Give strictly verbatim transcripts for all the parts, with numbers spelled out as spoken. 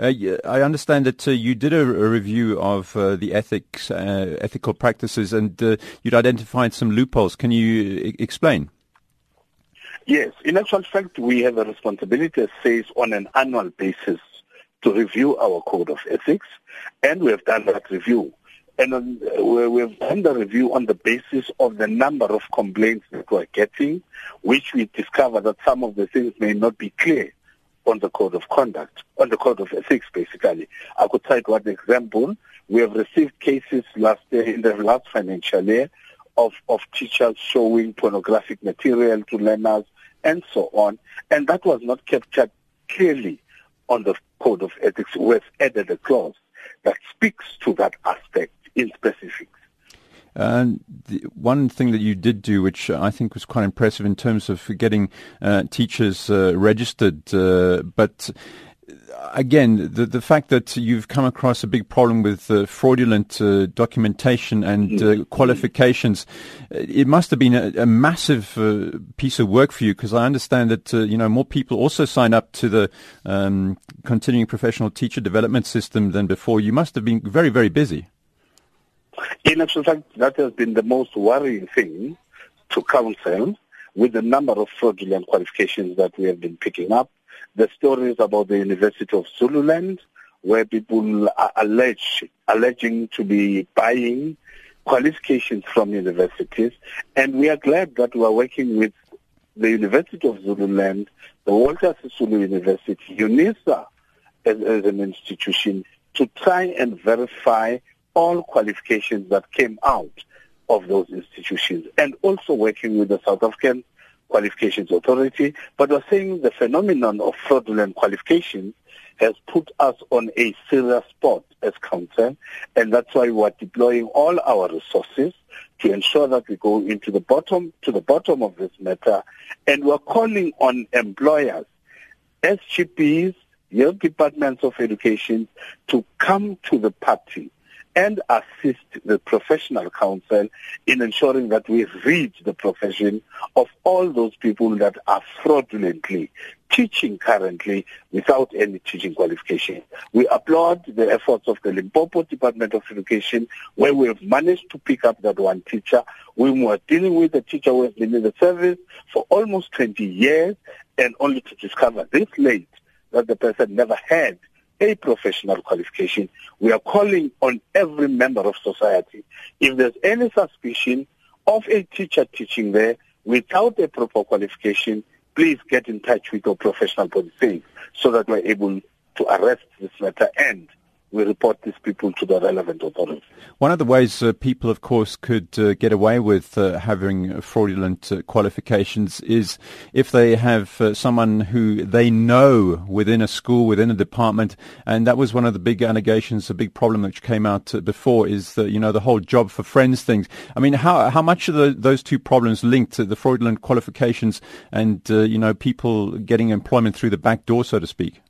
Uh, yeah, I understand that uh, you did a, a review of uh, the ethics, uh, ethical practices, and uh, you'd identified some loopholes. Can you I- explain? Yes. In actual fact, we have a responsibility, as SACE, on an annual basis to review our code of ethics, and we have done that review. And on, uh, we have done the review on the basis of the number of complaints that we are getting, which we discover that some of the things may not be clear on the code of conduct, on the code of ethics, basically. I could cite one example. We have received cases last year, in the last financial year, of, of teachers showing pornographic material to learners and so on, and that was not captured clearly on the code of ethics. We have added a clause that speaks to that aspect in specifics. And the one thing that you did do, which I think was quite impressive in terms of getting uh, teachers uh, registered, uh, but again, the the fact that you've come across a big problem with uh, fraudulent uh, documentation and uh, qualifications, it must have been a, a massive uh, piece of work for you, because I understand that uh, you know more people also sign up to the um, continuing professional teacher development system than before. You must have been very, very busy. In actual fact, that has been the most worrying thing to counsel, with the number of fraudulent qualifications that we have been picking up. The stories about the University of Zululand, where people are alleged, alleging to be buying qualifications from universities. And we are glad that we are working with the University of Zululand, the Walter Sisulu University, UNISA as, as an institution, to try and verify all qualifications that came out of those institutions, and also working with the South African Qualifications Authority. But we're saying the phenomenon of fraudulent qualifications has put us on a serious spot as council, and that's why we're deploying all our resources to ensure that we go into the bottom to the bottom of this matter, and we're calling on employers, S G Ps, your departments of education, to come to the party and assist the professional council in ensuring that we rid the profession of all those people that are fraudulently teaching currently without any teaching qualification. We applaud the efforts of the Limpopo Department of Education, where we have managed to pick up that one teacher. We were dealing with a teacher who has been in the service for almost twenty years, and only to discover this late that the person never had a professional qualification. We are calling on every member of society. If there's any suspicion of a teacher teaching there without a proper qualification, please get in touch with your professional police so that we're able to arrest this matter and we report these people to the relevant authorities. One of the ways uh, people, of course, could uh, get away with uh, having fraudulent uh, qualifications is if they have uh, someone who they know within a school, within a department, and that was one of the big allegations, a big problem which came out uh, before, is the, you know, the whole job for friends things. I mean, how how much are the, those two problems linked, to the fraudulent qualifications and, uh, you know, people getting employment through the back door, so to speak?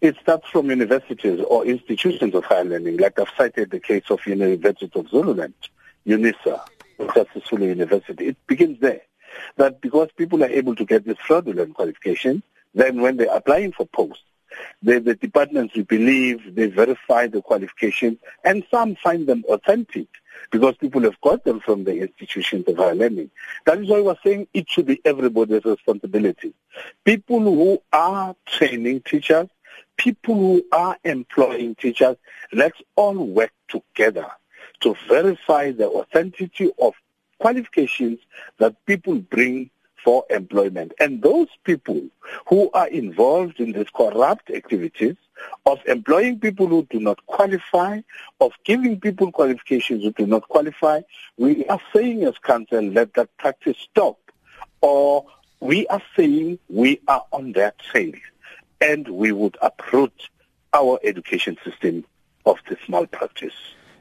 It starts from universities or institutions of higher learning, like I've cited the case of University of Zululand, UNISA, Sisulu University. It begins there, that because people are able to get this fraudulent qualification, then when they're applying for posts, they, the departments, we believe, they verify the qualification, and some find them authentic because people have got them from the institutions of higher learning. That is why we're saying it should be everybody's responsibility. People who are training teachers, people who are employing teachers, let's all work together to verify the authenticity of qualifications that people bring for employment. And those people who are involved in these corrupt activities of employing people who do not qualify, of giving people qualifications who do not qualify, we are saying as council, let that practice stop. Or we are saying we are on their trail, and we would uproot our education system of this malpractice.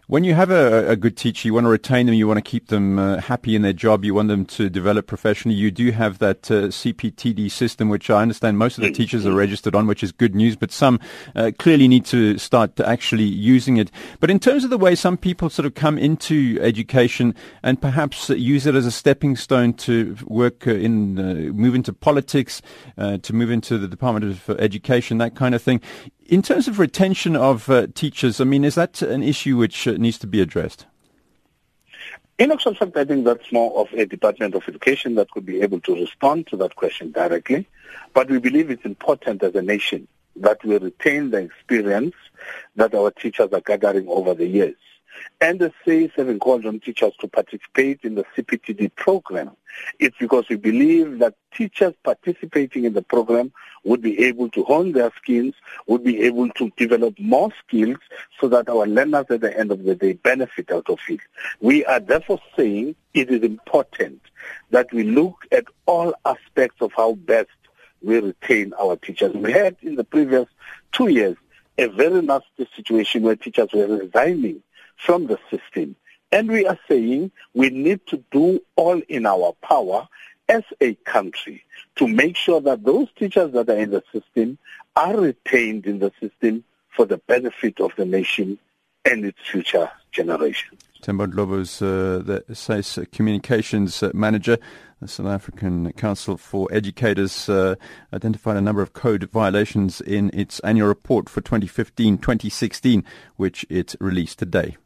When you have a, a good teacher, you want to retain them, you want to keep them uh, happy in their job, you want them to develop professionally. You do have that uh, C P T D system, which I understand most of the mm-hmm. teachers are registered on, which is good news, but some uh, clearly need to start to actually using it. But in terms of the way some people sort of come into education and perhaps use it as a stepping stone to work in, uh, move into politics, uh, to move into the Department of Education, that kind of thing, In terms of retention of uh, teachers, I mean, is that an issue which uh, needs to be addressed? In actual fact, I think that's more of a Department of Education that could be able to respond to that question directly. But we believe it's important as a nation that we retain the experience that our teachers are gathering over the years. And the SACE have encouraged teachers to participate in the C P T D program. It's because we believe that teachers participating in the program would be able to hone their skills, would be able to develop more skills so that our learners at the end of the day benefit out of it. We are therefore saying it is important that we look at all aspects of how best we retain our teachers. We had in the previous two years a very nasty situation where teachers were resigning from the system. And we are saying we need to do all in our power as a country to make sure that those teachers that are in the system are retained in the system for the benefit of the nation and its future generations. Themba Ndlovu is uh, the SACE Communications Manager. The South African Council for Educators uh, identified a number of code violations in its annual report for twenty fifteen twenty sixteen, which it released today.